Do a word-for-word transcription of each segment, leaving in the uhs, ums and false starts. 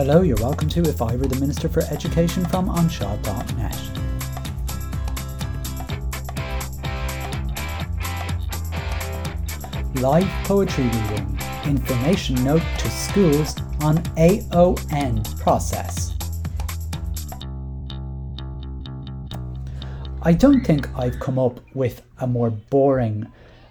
Hello, you're welcome to If I Were the Minister for Education from Anshad dot net. Live poetry reading, information note to schools on A O N process. I don't think I've come up with a more boring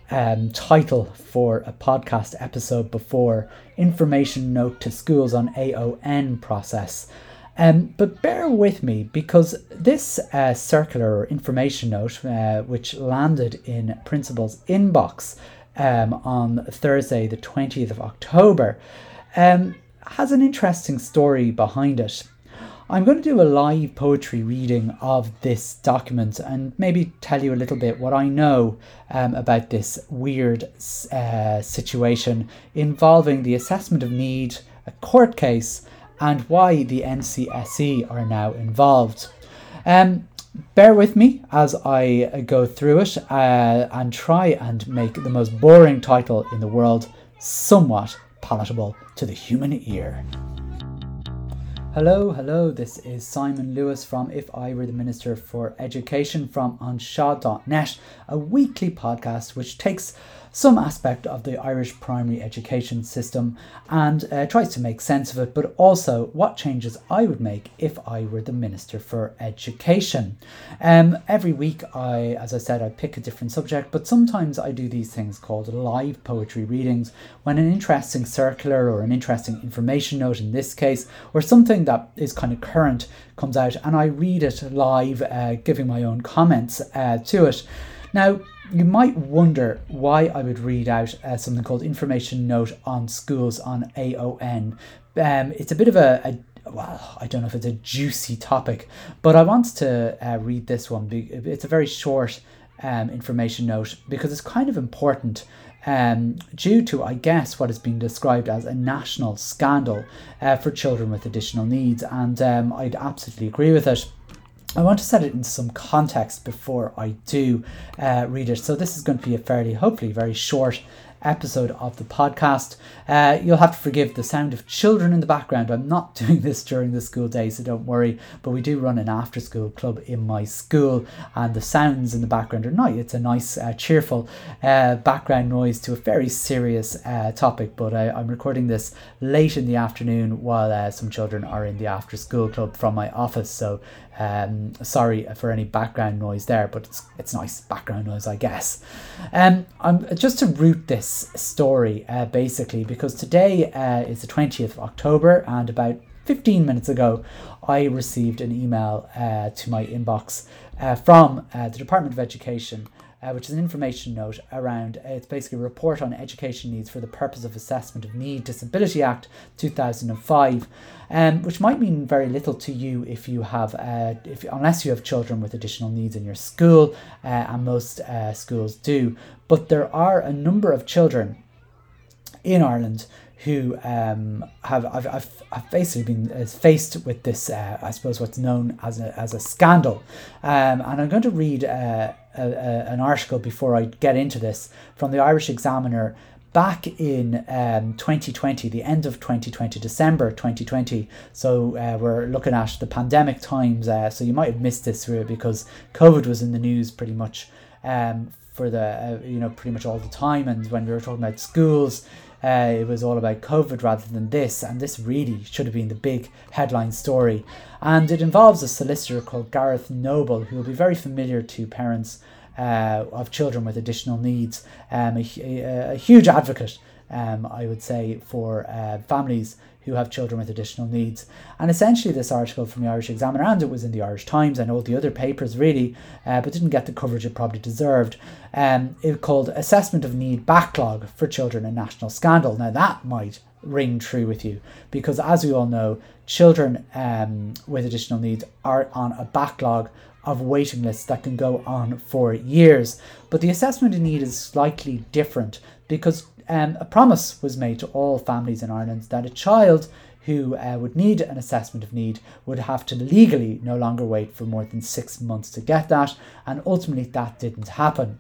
um, title for a podcast episode before, information note to schools on A O N process. Um, but bear with me, because this uh, circular or information note, uh, which landed in Principal's inbox Um, on Thursday the twentieth of October, um, has an interesting story behind it. I'm going to do a live poetry reading of this document and maybe tell you a little bit what I know um, about this weird uh, situation involving the assessment of need, a court case, and why the N C S E are now involved. Um, Bear with me as I go through it uh, and try and make the most boring title in the world somewhat palatable to the human ear. Hello, hello, this is Simon Lewis from If I Were the Minister for Education from Anshad dot net, a weekly podcast which takes some aspect of the Irish primary education system and uh, tries to make sense of it, but also what changes I would make if I were the Minister for Education. Um, every week, I, as I said, I pick a different subject, but sometimes I do these things called live poetry readings, when an interesting circular or an interesting information note in this case, or something that is kind of current comes out and I read it live, uh, giving my own comments uh, to it. Now, you might wonder why I would read out uh, something called information note on schools on A O N. Um, it's a bit of a, a, well, I don't know if it's a juicy topic, but I want to uh, read this one. It's a very short um, information note because it's kind of important um, due to, I guess, what has been described as a national scandal uh, for children with additional needs. And um, I'd absolutely agree with it. I want to set it in some context before I do uh, read it. So this is going to be a fairly, hopefully, very short episode of the podcast. Uh, you'll have to forgive the sound of children in the background. I'm not doing this during the school day, so don't worry. But we do run an after-school club in my school, and the sounds in the background are nice. It's a nice, uh, cheerful uh, background noise to a very serious uh, topic. But I, I'm recording this late in the afternoon while uh, some children are in the after-school club from my office. So. Um, sorry for any background noise there, but it's it's nice background noise, I guess. Um, I'm just to root this story uh, basically, because today uh, is the twentieth of October, and about fifteen minutes ago, I received an email uh, to my inbox uh, from uh, the Department of Education, uh, which is an information note around. Uh, it's basically a report on education needs for the purpose of assessment of need, Disability Act two thousand five. Um, which might mean very little to you if you have, uh, if unless you have children with additional needs in your school, uh, and most uh, schools do. But there are a number of children in Ireland who um, have I've, I've, I've basically been faced with this, uh, I suppose, what's known as a, as a scandal. Um, and I'm going to read uh, a, a, an article before I get into this from the Irish Examiner. Back in um, twenty twenty, the end of twenty twenty, December twenty twenty, so uh, we're looking at the pandemic times, uh, so you might have missed this really because COVID was in the news pretty much um, for the, uh, you know, pretty much all the time, and when we were talking about schools, uh, it was all about COVID rather than this, and this really should have been the big headline story. And it involves a solicitor called Gareth Noble, who will be very familiar to parents Uh, of children with additional needs, um, a, a, a huge advocate, um, I would say, for uh, families who have children with additional needs. And essentially this article from the Irish Examiner, and it was in the Irish Times and all the other papers really, uh, but didn't get the coverage it probably deserved, um, it called Assessment of Need Backlog for Children a National Scandal. Now that might ring true with you, because as we all know, children um, with additional needs are on a backlog of waiting lists that can go on for years. But the assessment of need is slightly different, because um, a promise was made to all families in Ireland that a child who uh, would need an assessment of need would have to legally no longer wait for more than six months to get that, and ultimately that didn't happen.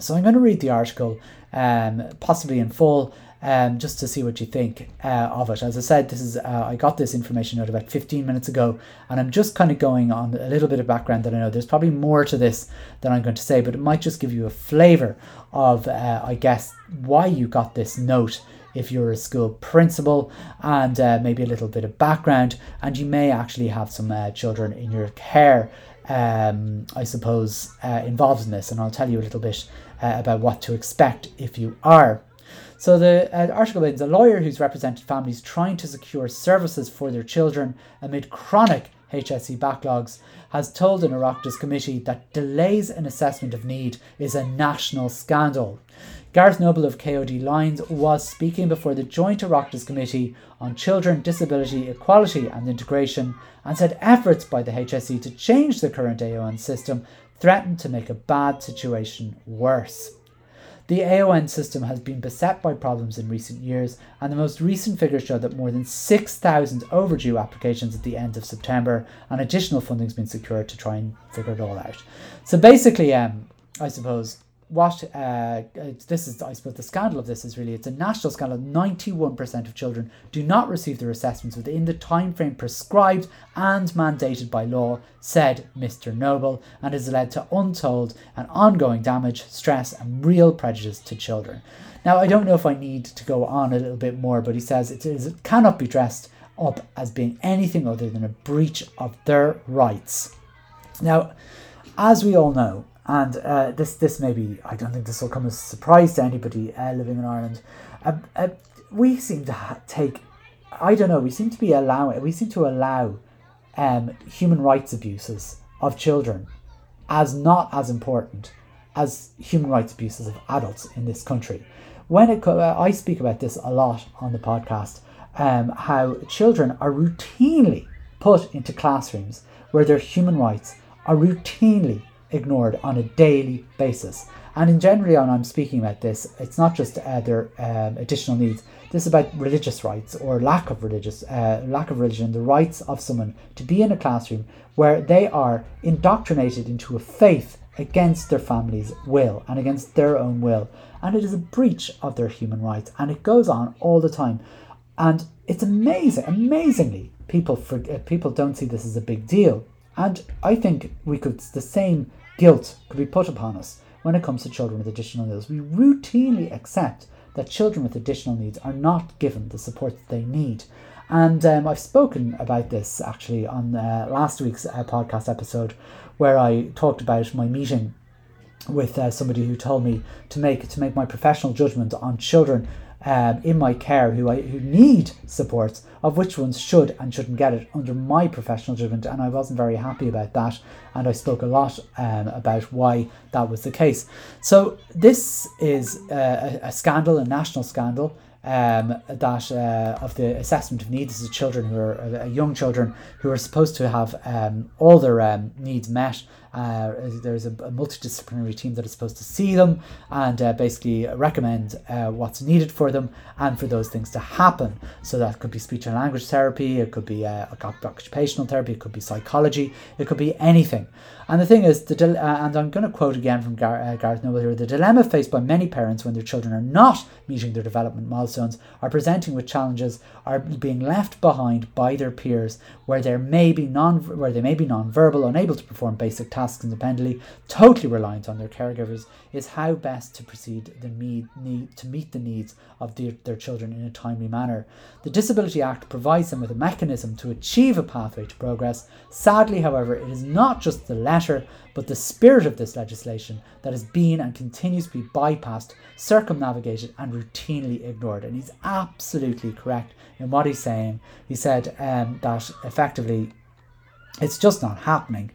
So I'm going to read the article, um, possibly in full, um, just to see what you think uh, of it. As I said, this is uh, I got this information out about fifteen minutes ago, and I'm just kind of going on a little bit of background that I know. There's probably more to this than I'm going to say, but it might just give you a flavour of, uh, I guess, why you got this note if you're a school principal, and uh, maybe a little bit of background, and you may actually have some uh, children in your care, um, I suppose, uh, involved in this, and I'll tell you a little bit uh, about what to expect if you are. So the uh, article reads, a lawyer who's represented families trying to secure services for their children amid chronic H S E backlogs has told an Oireachtas committee that delays in assessment of need is a national scandal. Gareth Noble of K O D Lines was speaking before the joint Oireachtas committee on children, disability, equality and integration, and said efforts by the H S E to change the current A O N system threaten to make a bad situation worse. The A O N system has been beset by problems in recent years, and the most recent figures show that more than six thousand overdue applications at the end of September, and additional funding has been secured to try and figure it all out. So basically, um, I suppose, what uh, this is, I suppose the scandal of this is really, it's a national scandal. ninety-one percent of children do not receive their assessments within the time frame prescribed and mandated by law, said Mister Noble, and has led to untold and ongoing damage, stress and real prejudice to children. Now, I don't know if I need to go on a little bit more, but he says it, is, it cannot be dressed up as being anything other than a breach of their rights. Now, as we all know, and uh, this this may be, I don't think this will come as a surprise to anybody uh, living in Ireland, uh, uh, we seem to ha- take, I don't know, we seem to be allowing, we seem to allow um, human rights abuses of children as not as important as human rights abuses of adults in this country. When it co- I speak about this a lot on the podcast, um, how children are routinely put into classrooms where their human rights are routinely ignored on a daily basis. And in generally, when I'm speaking about this, it's not just uh, their um, additional needs. This is about religious rights or lack of religious, uh, lack of religion, the rights of someone to be in a classroom where they are indoctrinated into a faith against their family's will and against their own will. And it is a breach of their human rights. And it goes on all the time. And it's amazing, amazingly, people for, uh, people don't see this as a big deal. And I think we could, the same guilt could be put upon us when it comes to children with additional needs. We routinely accept that children with additional needs are not given the support that they need. And um, I've spoken about this actually on uh, last week's uh, podcast episode, where I talked about my meeting with uh, somebody who told me to make to make my professional judgment on children Um, in my care who I who need support, of which ones should and shouldn't get it under my professional judgment, and I wasn't very happy about that, and I spoke a lot um, about why that was the case. So this is uh, a, a scandal, a national scandal, um, that uh, of the assessment of needs. This is children who are uh, young children who are supposed to have um, all their um, needs met. Uh, there's a, a multidisciplinary team that is supposed to see them and uh, basically recommend uh, what's needed for them and for those things to happen. So that could be speech and language therapy, it could be uh, occupational therapy, it could be psychology, it could be anything. And the thing is, the dil- uh, and I'm going to quote again from Gar- uh, Gareth Noble here, the dilemma faced by many parents when their children are not meeting their development milestones, are presenting with challenges, are being left behind by their peers, where, there may be non- where they may be non-verbal, unable to perform basic tasks, tasks independently, totally reliant on their caregivers, is how best to proceed the need, need to meet the needs of their, their children in a timely manner. The Disability Act provides them with a mechanism to achieve a pathway to progress. Sadly, however, it is not just the letter, but the spirit of this legislation that has been and continues to be bypassed, circumnavigated and routinely ignored. And he's absolutely correct in what he's saying. He said um, that effectively it's just not happening.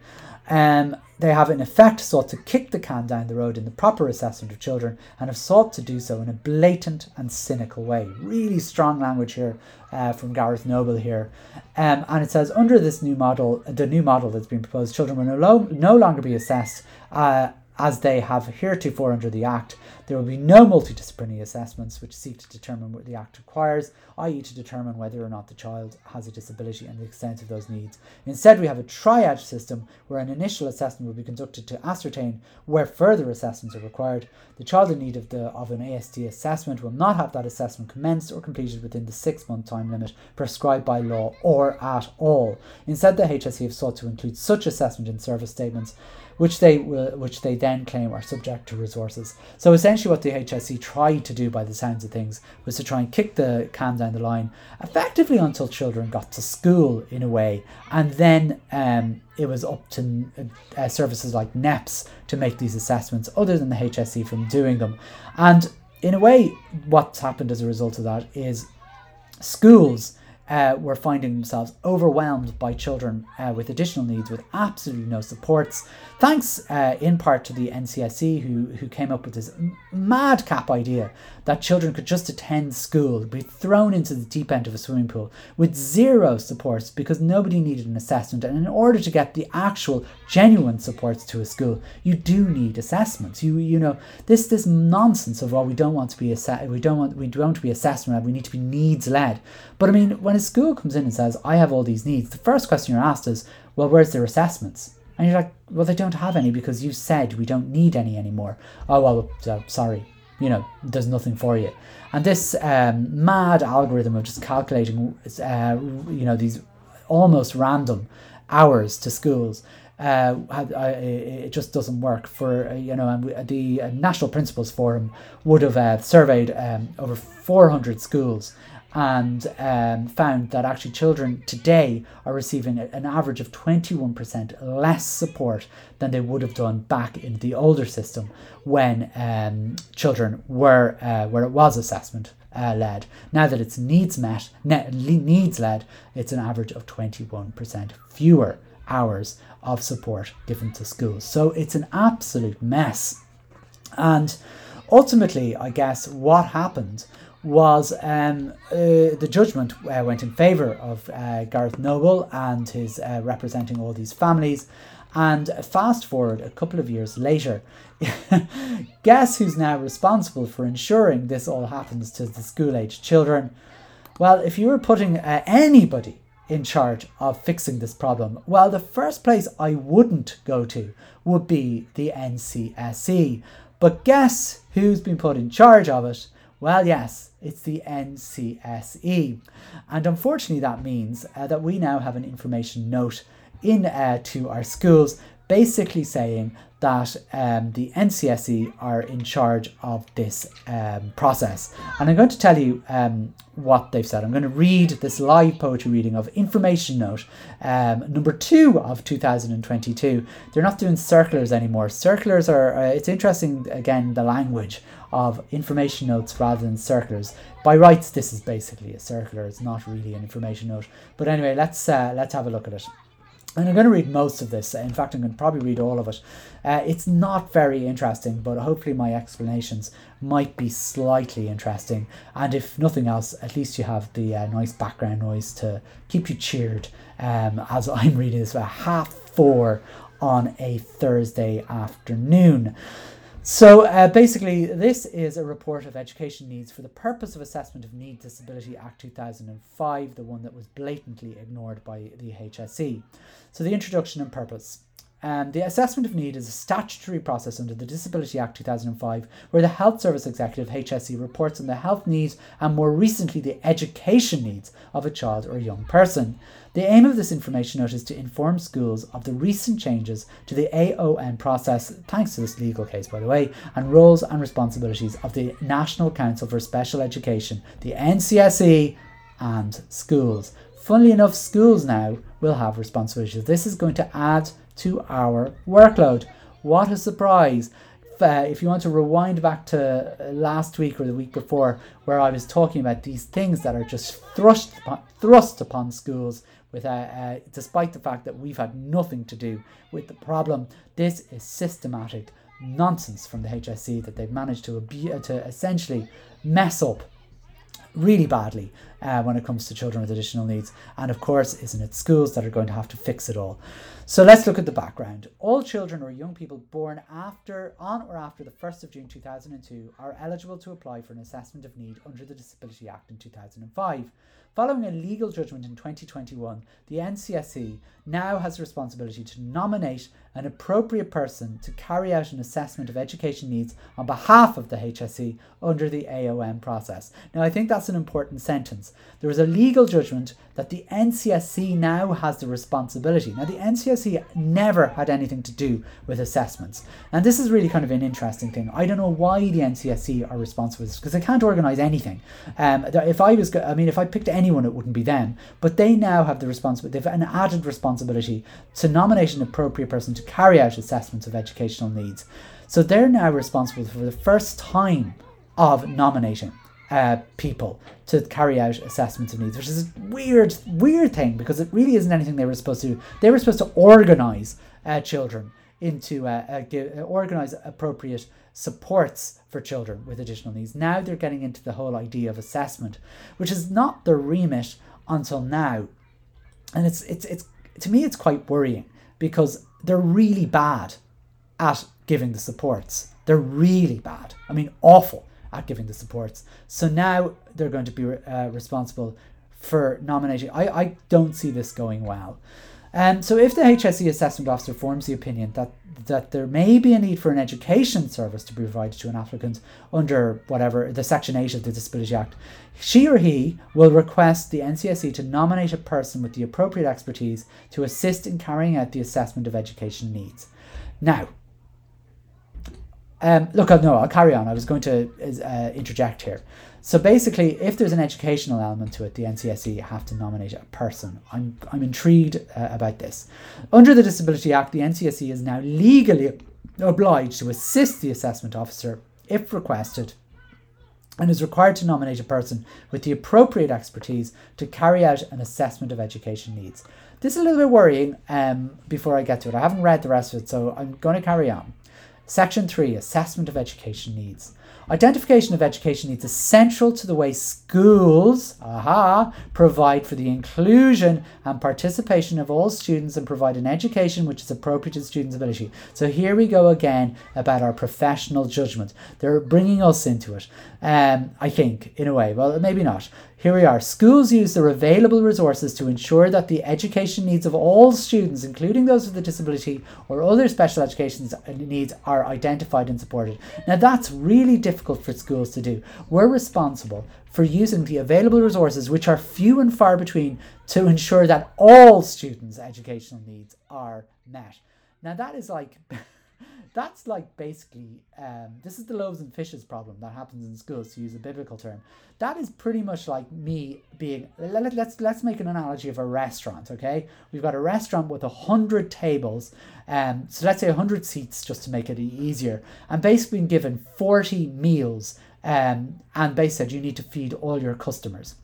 Um, they have in effect sought to kick the can down the road in the proper assessment of children and have sought to do so in a blatant and cynical way. Really strong language here uh, from Gareth Noble here. Um, and it says, under this new model, the new model that's been proposed, children will no, lo- no longer be assessed uh, as they have heretofore under the Act. There will be no multidisciplinary assessments which seek to determine what the Act requires, that is to determine whether or not the child has a disability and the extent of those needs. Instead, we have a triage system where an initial assessment will be conducted to ascertain where further assessments are required. The child in need of, the, of an A S D assessment will not have that assessment commenced or completed within the six-month time limit prescribed by law or at all. Instead, the H S E have sought to include such assessment in service statements, which they will, which they then claim are subject to resources. So essentially what the H S E tried to do, by the sounds of things, was to try and kick the can down the line effectively until children got to school, in a way, and then um, it was up to uh, services like N E P S to make these assessments, other than the H S E from doing them. And in a way, what's happened as a result of that is schools Uh, were finding themselves overwhelmed by children uh, with additional needs with absolutely no supports, thanks uh, in part to the N C S E, who, who came up with this madcap idea that children could just attend school, be thrown into the deep end of a swimming pool with zero supports because nobody needed an assessment. And in order to get the actual genuine supports to a school, you do need assessments. You you know this this nonsense of, well, we don't want to be assa- we don't want we don't want to be assessment led, we need to be needs led. But I mean, when a school comes in and says, I have all these needs, the first question you're asked is, well, where's their assessments? And you're like, well, they don't have any because you said we don't need any anymore. Oh, well, so, sorry, you know, there's nothing for you. And this um, mad algorithm of just calculating, uh, you know, these almost random hours to schools, Uh, it just doesn't work for, you know, and the National Principals Forum would have uh, surveyed um, over four hundred schools and um, found that actually children today are receiving an average of twenty-one percent less support than they would have done back in the older system when um, children were, uh, where it was assessment uh, led. Now that it's needs met, ne- needs led, it's an average of twenty-one percent fewer hours of support given to schools. So it's an absolute mess. And ultimately, I guess what happened was um, uh, the judgment uh, went in favour of uh, Gareth Noble and his uh, representing all these families. And fast forward a couple of years later, guess who's now responsible for ensuring this all happens to the school-aged children? Well, if you were putting uh, anybody in charge of fixing this problem, well, the first place I wouldn't go to would be the N C S E. But guess who's been put in charge of it? Well, yes, it's the N C S E. And unfortunately, that means uh, that we now have an information note in uh, to our schools, basically saying that um, the N C S E are in charge of this um, process. And I'm going to tell you um, what they've said. I'm going to read this live poetry reading of Information Note um, number two of two thousand twenty-two. They're not doing circulars anymore. Circulars are, uh, it's interesting, again, the language of information notes rather than circulars. By rights, this is basically a circular. It's not really an information note. But anyway, let's uh, let's have a look at it. And I'm going to read most of this. In fact, I'm going to probably read all of it. Uh, it's not very interesting, but hopefully my explanations might be slightly interesting. And if nothing else, at least you have the uh, nice background noise to keep you cheered um, as I'm reading this at half four on a Thursday afternoon. So uh, basically, this is a report of education needs for the purpose of Assessment of Need, Disability Act two thousand five, the one that was blatantly ignored by the H S E. So the introduction and purpose. Um, the assessment of need is a statutory process under the Disability Act two thousand five, where the Health Service Executive, H S E, reports on the health needs and more recently the education needs of a child or a young person. The aim of this information note is to inform schools of the recent changes to the A O N process, thanks to this legal case, by the way, and roles and responsibilities of the National Council for Special Education, the N C S E, and schools. Funnily enough, schools now will have responsibilities. This is going to add to our workload. What a surprise. Uh, if you want to rewind back to last week or the week before, where I was talking about these things that are just thrust upon, thrust upon schools, with uh, uh, despite the fact that we've had nothing to do with the problem. This is systematic nonsense from the H S E that they've managed to, ab- to essentially mess up really badly uh, when it comes to children with additional needs. And of course, isn't it schools that are going to have to fix it all? So let's look at the background. All children or young people born after, on or after the first of June two thousand two are eligible to apply for an assessment of need under the Disability Act in two thousand five. Following a legal judgment in twenty twenty-one, the N C S E now has the responsibility to nominate an appropriate person to carry out an assessment of education needs on behalf of the H S E under the A O N process. Now, I think that's an important sentence. There is a legal judgment that the N C S E now has the responsibility. Now, the N C S E never had anything to do with assessments. And this is really kind of an interesting thing. I don't know why the N C S E are responsible for this, because they can't organise anything. Um, if I was, I mean, if I picked anyone, it wouldn't be them. But they now have the responsibility, they've an added responsibility to nominate an appropriate person to carry out assessments of educational needs. So they're now responsible for the first time of nominating uh, people to carry out assessments of needs, which is a weird, weird thing, because it really isn't anything they were supposed to do. They were supposed to organise uh, children into uh, uh, give, uh, organise appropriate supports for children with additional needs. Now they're getting into the whole idea of assessment, which is not their remit until now. And it's it's it's to me, it's quite worrying, because they're really bad at giving the supports. They're really bad. I mean, awful at giving the supports. So now they're going to be uh, responsible for nominating. I, I don't see this going well. Um, so if the H S E assessment officer forms the opinion that, that there may be a need for an education service to be provided to an applicant under whatever, the Section eight of the Disability Act, she or he will request the N C S E to nominate a person with the appropriate expertise to assist in carrying out the assessment of education needs. Now, um, look, no, I'll carry on. I was going to uh, interject here. So basically, if there's an educational element to it, the N C S E have to nominate a person. I'm I'm intrigued uh, about this. Under the Disability Act, the N C S E is now legally obliged to assist the assessment officer if requested, and is required to nominate a person with the appropriate expertise to carry out an assessment of education needs. This is a little bit worrying um, before I get to it. I haven't read the rest of it, so I'm going to carry on. Section three, Assessment of Education Needs. Identification of education needs is central to the way schools, aha, provide for the inclusion and participation of all students and provide an education which is appropriate to the student's ability. So here we go again about our professional judgment. They're bringing us into it, um, I think, in a way. Well, maybe not. Here we are. Schools use their available resources to ensure that the education needs of all students, including those with a disability or other special education needs, are identified and supported. Now, that's really difficult for schools to do. We're responsible for using the available resources, which are few and far between, to ensure that all students' educational needs are met. Now, that is like... That's like basically, um, this is the loaves and fishes problem that happens in schools, to use a biblical term. That is pretty much like me being, let, let's let's make an analogy of a restaurant, okay? We've got a restaurant with one hundred tables, um, so let's say one hundred seats just to make it easier. And basically been given forty meals, um, and they said you need to feed all your customers.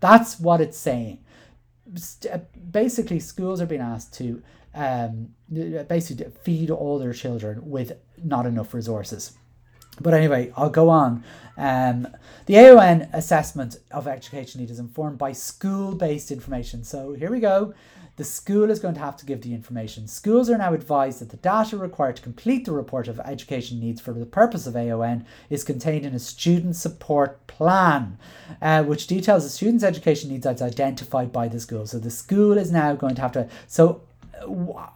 That's what it's saying. Basically, schools are being asked to um, basically feed all their children with not enough resources. But anyway, I'll go on. Um, the A O N assessment of education need is informed by school-based information. So here we go. The school is going to have to give the information. Schools are now advised that the data required to complete the report of education needs for the purpose of A O N is contained in a student support plan, uh, which details the student's education needs as identified by the school. So the school is now going to have to... So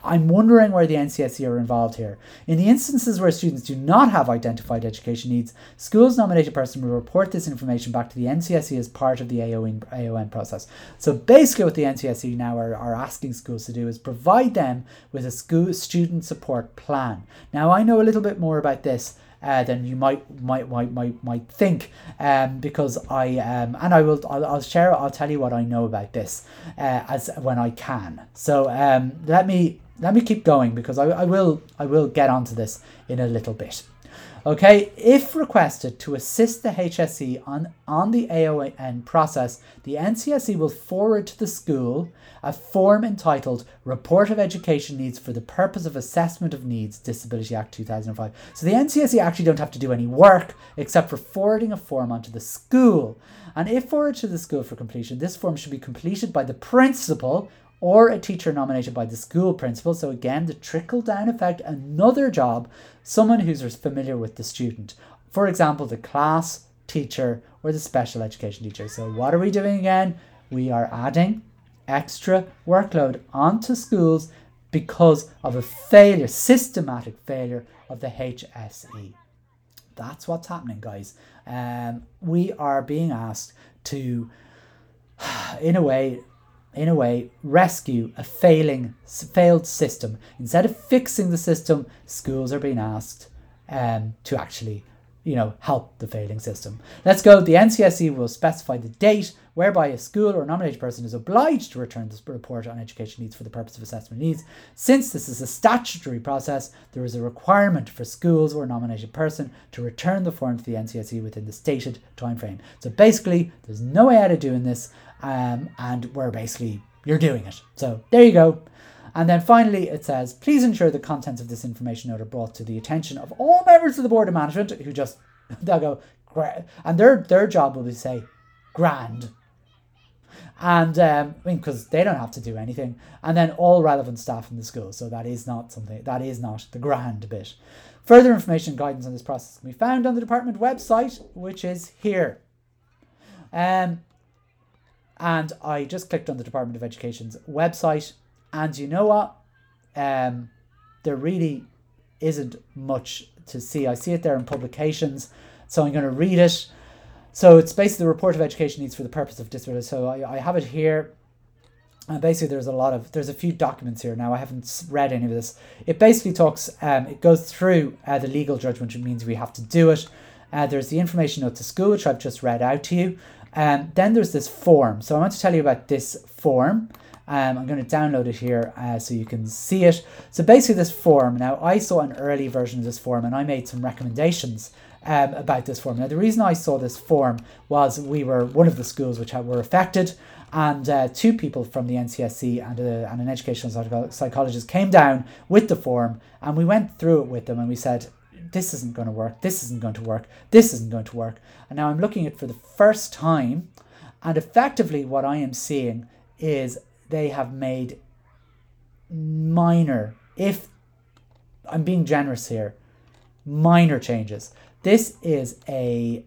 I'm wondering where the N C S E are involved here. In the instances where students do not have identified education needs, schools nominate a person who will report this information back to the N C S E as part of the A O N process. So basically what the N C S E now are, are asking schools to do is provide them with a school student support plan. Now, I know a little bit more about this Uh, than you might might might might, might think, um, because I um, and I will I'll, I'll share I'll tell you what I know about this uh, as when I can. So um, let me let me keep going, because I, I will I will get onto this in a little bit. Okay, if requested to assist the H S E on, on the A O N process, the N C S E will forward to the school a form entitled Report of Education Needs for the Purpose of Assessment of Needs, Disability Act two thousand five. So the N C S E actually don't have to do any work except for forwarding a form onto the school. And if forwarded to the school for completion, this form should be completed by the principal or a teacher nominated by the school principal. So again, the trickle-down effect, another job, someone who's familiar with the student. For example, the class teacher or the special education teacher. So what are we doing again? We are adding extra workload onto schools because of a failure, systematic failure of the H S E. That's what's happening, guys. Um, we are being asked to, in a way, in a way, rescue a failing, failed system. Instead of fixing the system, schools are being asked um, to actually, you know, help the failing system. Let's go. The N C S E will specify the date whereby a school or nominated person is obliged to return this report on education needs for the purpose of assessment needs. Since this is a statutory process, there is a requirement for schools or nominated person to return the form to the N C S E within the stated time frame. So basically, there's no way out of doing this, um, and we're basically, you're doing it. So there you go. And then finally, it says, please ensure the contents of this information note are brought to the attention of all members of the Board of Management, who just, they'll go, and their their job will be to say, grand. And, um, I mean, because they don't have to do anything. And then all relevant staff in the school. So that is not something, that is not the grand bit. Further information and guidance on this process can be found on the department website, which is here. Um, and I just clicked on the Department of Education's website. And you know what? Um, there really isn't much to see. I see it there in publications, so I'm going to read it. So it's basically the report of education needs for the purpose of disability. So I, I have it here. And basically there's a lot of, there's a few documents here now. I haven't read any of this. It basically talks, um, it goes through uh, the legal judgment, which means we have to do it. Uh, there's the information note to school, which I've just read out to you. And um, then there's this form. So I want to tell you about this form. Um, I'm going to download it here uh, so you can see it. So basically this form, now I saw an early version of this form and I made some recommendations um, about this form. Now the reason I saw this form was we were one of the schools which were affected, and uh, two people from the N C S E and, a, and an educational psych psychologist came down with the form, and we went through it with them and we said, this isn't going to work, this isn't going to work, this isn't going to work. And now I'm looking at it for the first time, and effectively what I am seeing is they have made minor, if I'm being generous here, minor changes. This is a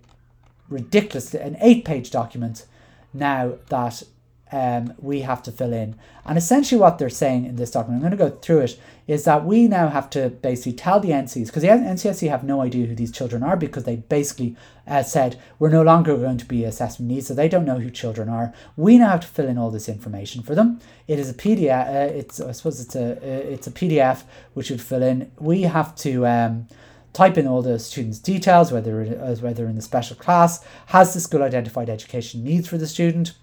ridiculous, an eight-page document now that um, we have to fill in. And essentially what they're saying in this document, I'm going to go through it, is that we now have to basically tell the N Cs, because the N C S E have no idea who these children are, because they basically uh, said, we're no longer going to be assessment needs, so they don't know who children are. We now have to fill in all this information for them. It is a P D F, uh, it's, I suppose it's a, uh, it's a P D F which would fill in. We have to um, type in all the students' details, whether it, uh, whether in the special class, has the school identified education needs for the student,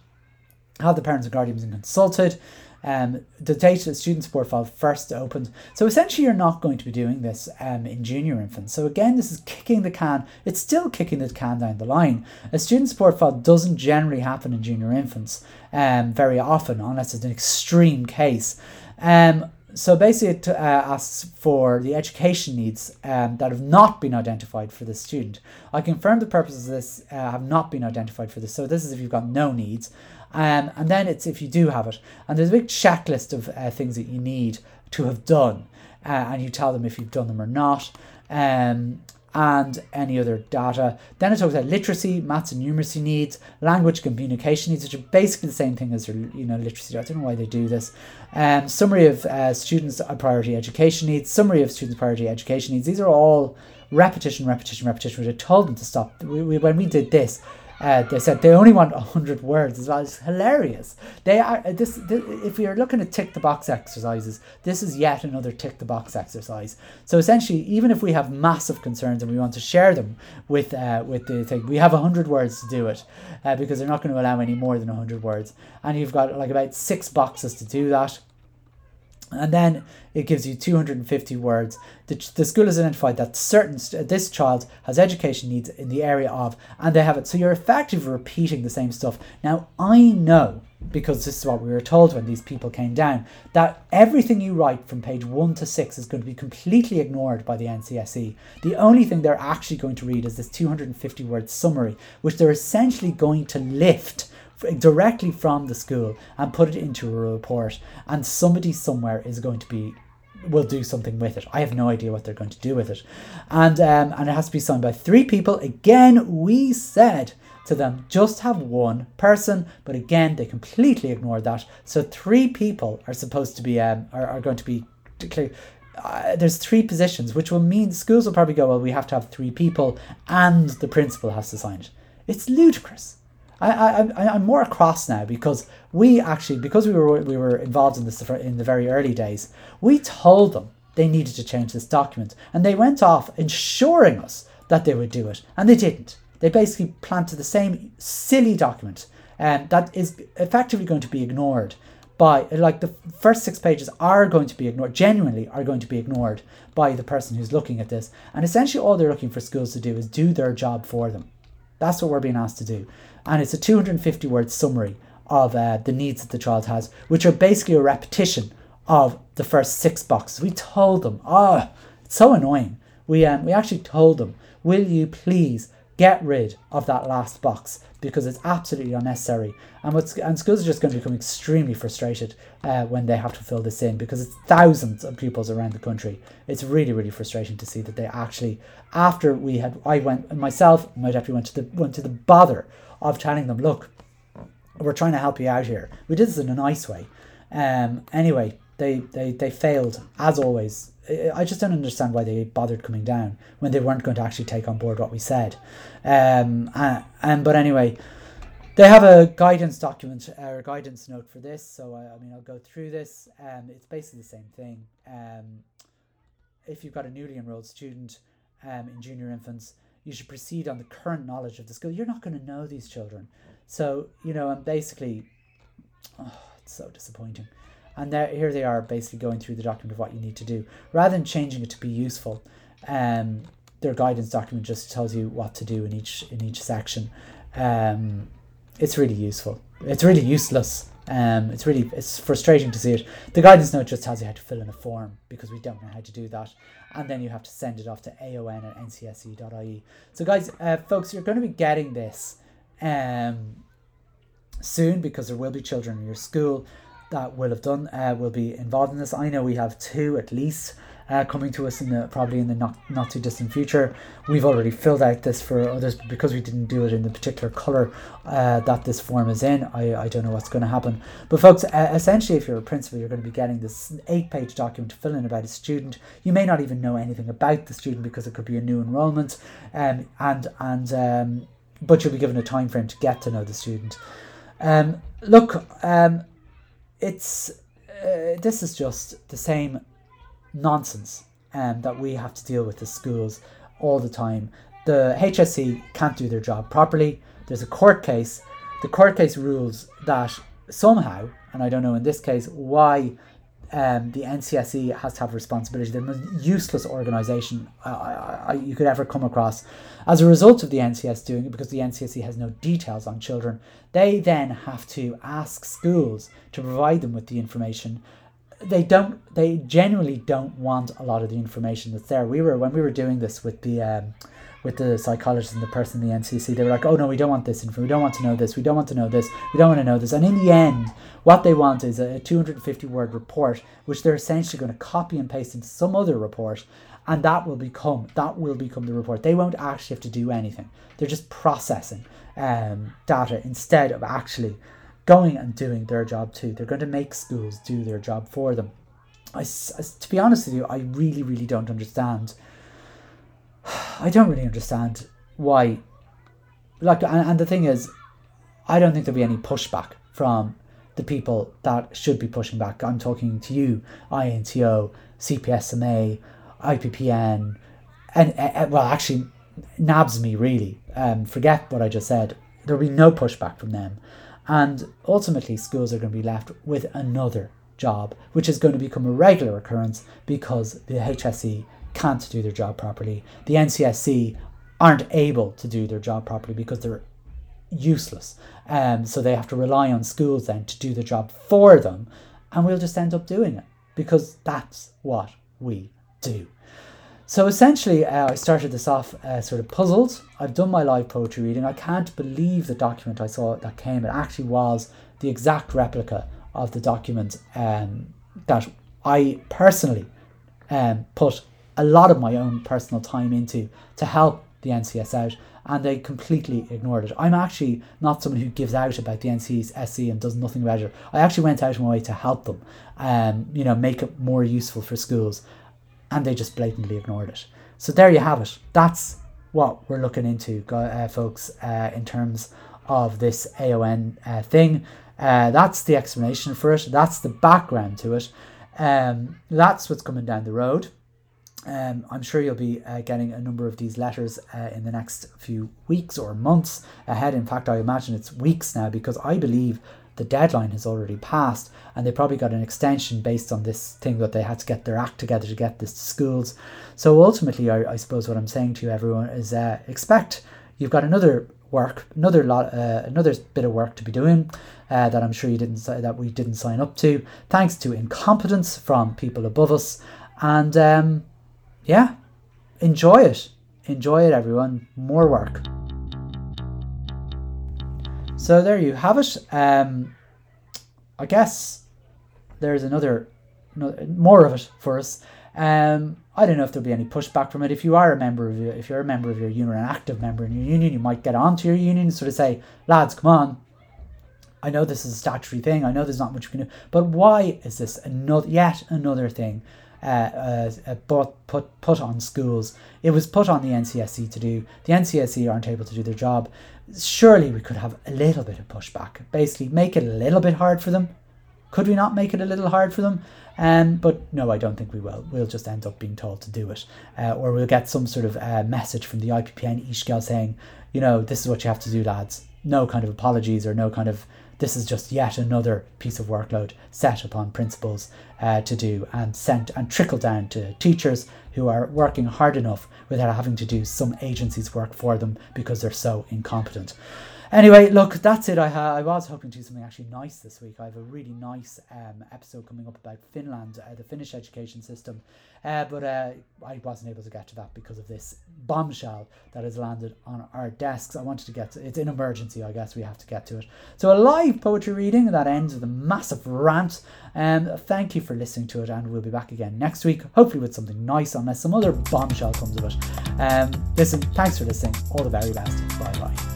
have the parents and guardians been consulted, um, the data, the student support file first opened. So essentially you're not going to be doing this um, in junior infants. So again, this is kicking the can, it's still kicking the can down the line. A student support file doesn't generally happen in junior infants um, very often, unless it's an extreme case. Um, so basically it uh, asks for the education needs um, that have not been identified for the student. I confirm the purposes of this uh, have not been identified for this. So this is if you've got no needs. Um, and then it's if you do have it. And there's a big checklist of uh, things that you need to have done. Uh, and you tell them if you've done them or not. Um, and any other data. Then it talks about literacy, maths and numeracy needs, language, communication needs, which are basically the same thing as your, you know, literacy. I don't know why they do this. Um, summary of uh, students' priority education needs, summary of students' priority education needs. These are all repetition, repetition, repetition, which I told them to stop. We, we, when we did this, Uh, they said they only want one hundred words as well. It's hilarious. They are this, this. If you're looking at tick the box exercises, this is yet another tick the box exercise. So essentially, even if we have massive concerns and we want to share them with uh, with the thing, we have one hundred words to do it uh, because they're not going to allow any more than one hundred words. And you've got like about six boxes to do that. And then it gives you two hundred fifty words. The, the school has identified that certain st- this child has education needs in the area of, and they have it. So you're effectively repeating the same stuff. Now, I know, because this is what we were told when these people came down, that everything you write from page one to six is going to be completely ignored by the N C S E. The only thing they're actually going to read is this two hundred fifty word summary, which they're essentially going to lift directly from the school and put it into a report, and somebody somewhere is going to be will do something with it. I have no idea what they're going to do with it. And um, and it has to be signed by three people. Again, we said to them, just have one person, but again, they completely ignored that. So three people are supposed to be um are, are going to be declared. Uh, there's three positions, which will mean schools will probably go, well, we have to have three people and the principal has to sign it. It's ludicrous. I, I, I'm more across now because we actually, because we were we were involved in this in the very early days, we told them they needed to change this document, and they went off ensuring us that they would do it, and they didn't. They basically planted the same silly document, and um, that is effectively going to be ignored by, like, the first six pages are going to be ignored, genuinely are going to be ignored by the person who's looking at this. And essentially all they're looking for schools to do is do their job for them. That's what we're being asked to do. And it's a two hundred fifty word summary of uh, the needs that the child has, which are basically a repetition of the first six boxes. We told them, oh, it's so annoying. We um, we actually told them, will you please get rid of that last box because it's absolutely unnecessary. And what's, and schools are just going to become extremely frustrated uh, when they have to fill this in, because it's thousands of pupils around the country. It's really, really frustrating to see that they actually, after we had, I went myself, my deputy went to the went to the bother of telling them, look, we're trying to help you out here. We did this in a nice way. Um. Anyway, they they they failed as always. I just don't understand why they bothered coming down when they weren't going to actually take on board what we said. Um, and, and but anyway, they have a guidance document or a guidance note for this. So I, I mean, I'll go through this. Um, it's basically the same thing. Um, if you've got a newly enrolled student um, in junior infants, you should proceed on the current knowledge of the school. You're not going to know these children. So, you know, and basically, oh, it's so disappointing. And there, here they are basically going through the document of what you need to do. Rather than changing it to be useful, um, their guidance document just tells you what to do in each in each section. Um, it's really useful. It's really useless. Um, it's really it's frustrating to see it. The guidance note just tells you how to fill in a form because we don't know how to do that. And then you have to send it off to A O N at N C S E dot I E. So guys, uh, folks, you're going to be getting this um, soon, because there will be children in your school that will have done, uh, will be involved in this. I know we have two at least uh, coming to us in the probably in the not, not too distant future. We've already filled out this for others because we didn't do it in the particular colour uh, that this form is in. I, I don't know what's going to happen. But folks, uh, essentially if you're a principal, you're going to be getting this eight page document to fill in about a student. You may not even know anything about the student because it could be a new enrolment, um, and, and um, but you'll be given a time frame to get to know the student. Um, look, um, It's uh, this is just the same nonsense um, that we have to deal with the schools all the time. The H S E can't do their job properly. There's a court case. The court case rules that somehow, and I don't know in this case why um, the N C S E has to have responsibility. They're the most useless organisation I, I, I, you could ever come across. As a result of the N C S doing it, because the N C S E has no details on children, they then have to ask schools to provide them with the information. They don't. They genuinely don't want a lot of the information that's there. We were when we were doing this with the um, with the psychologist and the person in the N C S E. They were like, "Oh no, we don't want this info. We don't want to know this. We don't want to know this. We don't want to know this." And in the end, what they want is a two hundred fifty word report, which they're essentially going to copy and paste into some other report. And that will become that will become the report. They won't actually have to do anything. They're just processing um, data instead of actually going and doing their job too. They're going to make schools do their job for them. I, to be honest with you, I really, really don't understand. I don't really understand why. Like, and, and the thing is, I don't think there'll be any pushback from the people that should be pushing back. I'm talking to you, I N T O, C P S M A. I P P N, and, and well, actually, nabs me really. Um, forget what I just said. There'll be no pushback from them, and ultimately, schools are going to be left with another job, which is going to become a regular occurrence because the H S E can't do their job properly. The N C S E aren't able to do their job properly because they're useless. Um, so they have to rely on schools then to do the job for them, and we'll just end up doing it because that's what we do. So essentially, uh, I started this off uh, sort of puzzled. I've done my live poetry reading. I can't believe the document I saw that came. It actually was the exact replica of the document um, that I personally um, put a lot of my own personal time into to help the N C S out, and they completely ignored it. I'm actually not someone who gives out about the N C S E and does nothing about it. I actually went out of my way to help them, um, you know, make it more useful for schools, and they just blatantly ignored it. So there you have it. That's what we're looking into, uh, folks, uh, in terms of this A O N uh, thing. Uh, that's the explanation for it. That's the background to it. Um, that's what's coming down the road. Um, I'm sure you'll be uh, getting a number of these letters uh, in the next few weeks or months ahead. In fact, I imagine it's weeks now, because I believe the deadline has already passed and they probably got an extension based on this thing that they had to get their act together to get this to schools. So ultimately, I, I suppose what I'm saying to you, everyone, is uh, expect you've got another work, another lot, uh, another bit of work to be doing uh, that I'm sure you didn't that we didn't sign up to, thanks to incompetence from people above us. And um, yeah, enjoy it, enjoy it, everyone. More work. So there you have it. Um, I guess there's another, no, more of it for us. Um, I don't know if there'll be any pushback from it. If you are a member of your, if you're a member of your union, an active member in your union, you might get onto your union and sort of say, lads, come on. I know this is a statutory thing. I know there's not much you can do, but why is this another, yet another thing Uh, uh, put, put, put on schools? It was put on the N C S E to do. The N C S E aren't able to do their job. Surely we could have a little bit of pushback. Basically, make it a little bit hard for them. Could we not make it a little hard for them? Um, but no, I don't think we will. We'll just end up being told to do it. Uh, or we'll get some sort of uh, message from the I P P N Ishgal saying, you know, this is what you have to do, lads. No kind of apologies or no kind of, this is just yet another piece of workload set upon principals uh, to do and sent and trickle down to teachers who are working hard enough without having to do some agency's work for them because they're so incompetent. Anyway, look, that's it. I ha- I was hoping to do something actually nice this week. I have a really nice um, episode coming up about Finland, uh, the Finnish education system. Uh, but uh, I wasn't able to get to that because of this bombshell that has landed on our desks. I wanted to get to it. It's an emergency, I guess. We have to get to it. So a live poetry reading that ends with a massive rant. Um, thank you for listening to it, and we'll be back again next week, hopefully with something nice, unless some other bombshell comes of it. Um, listen, thanks for listening. All the very best. Bye-bye.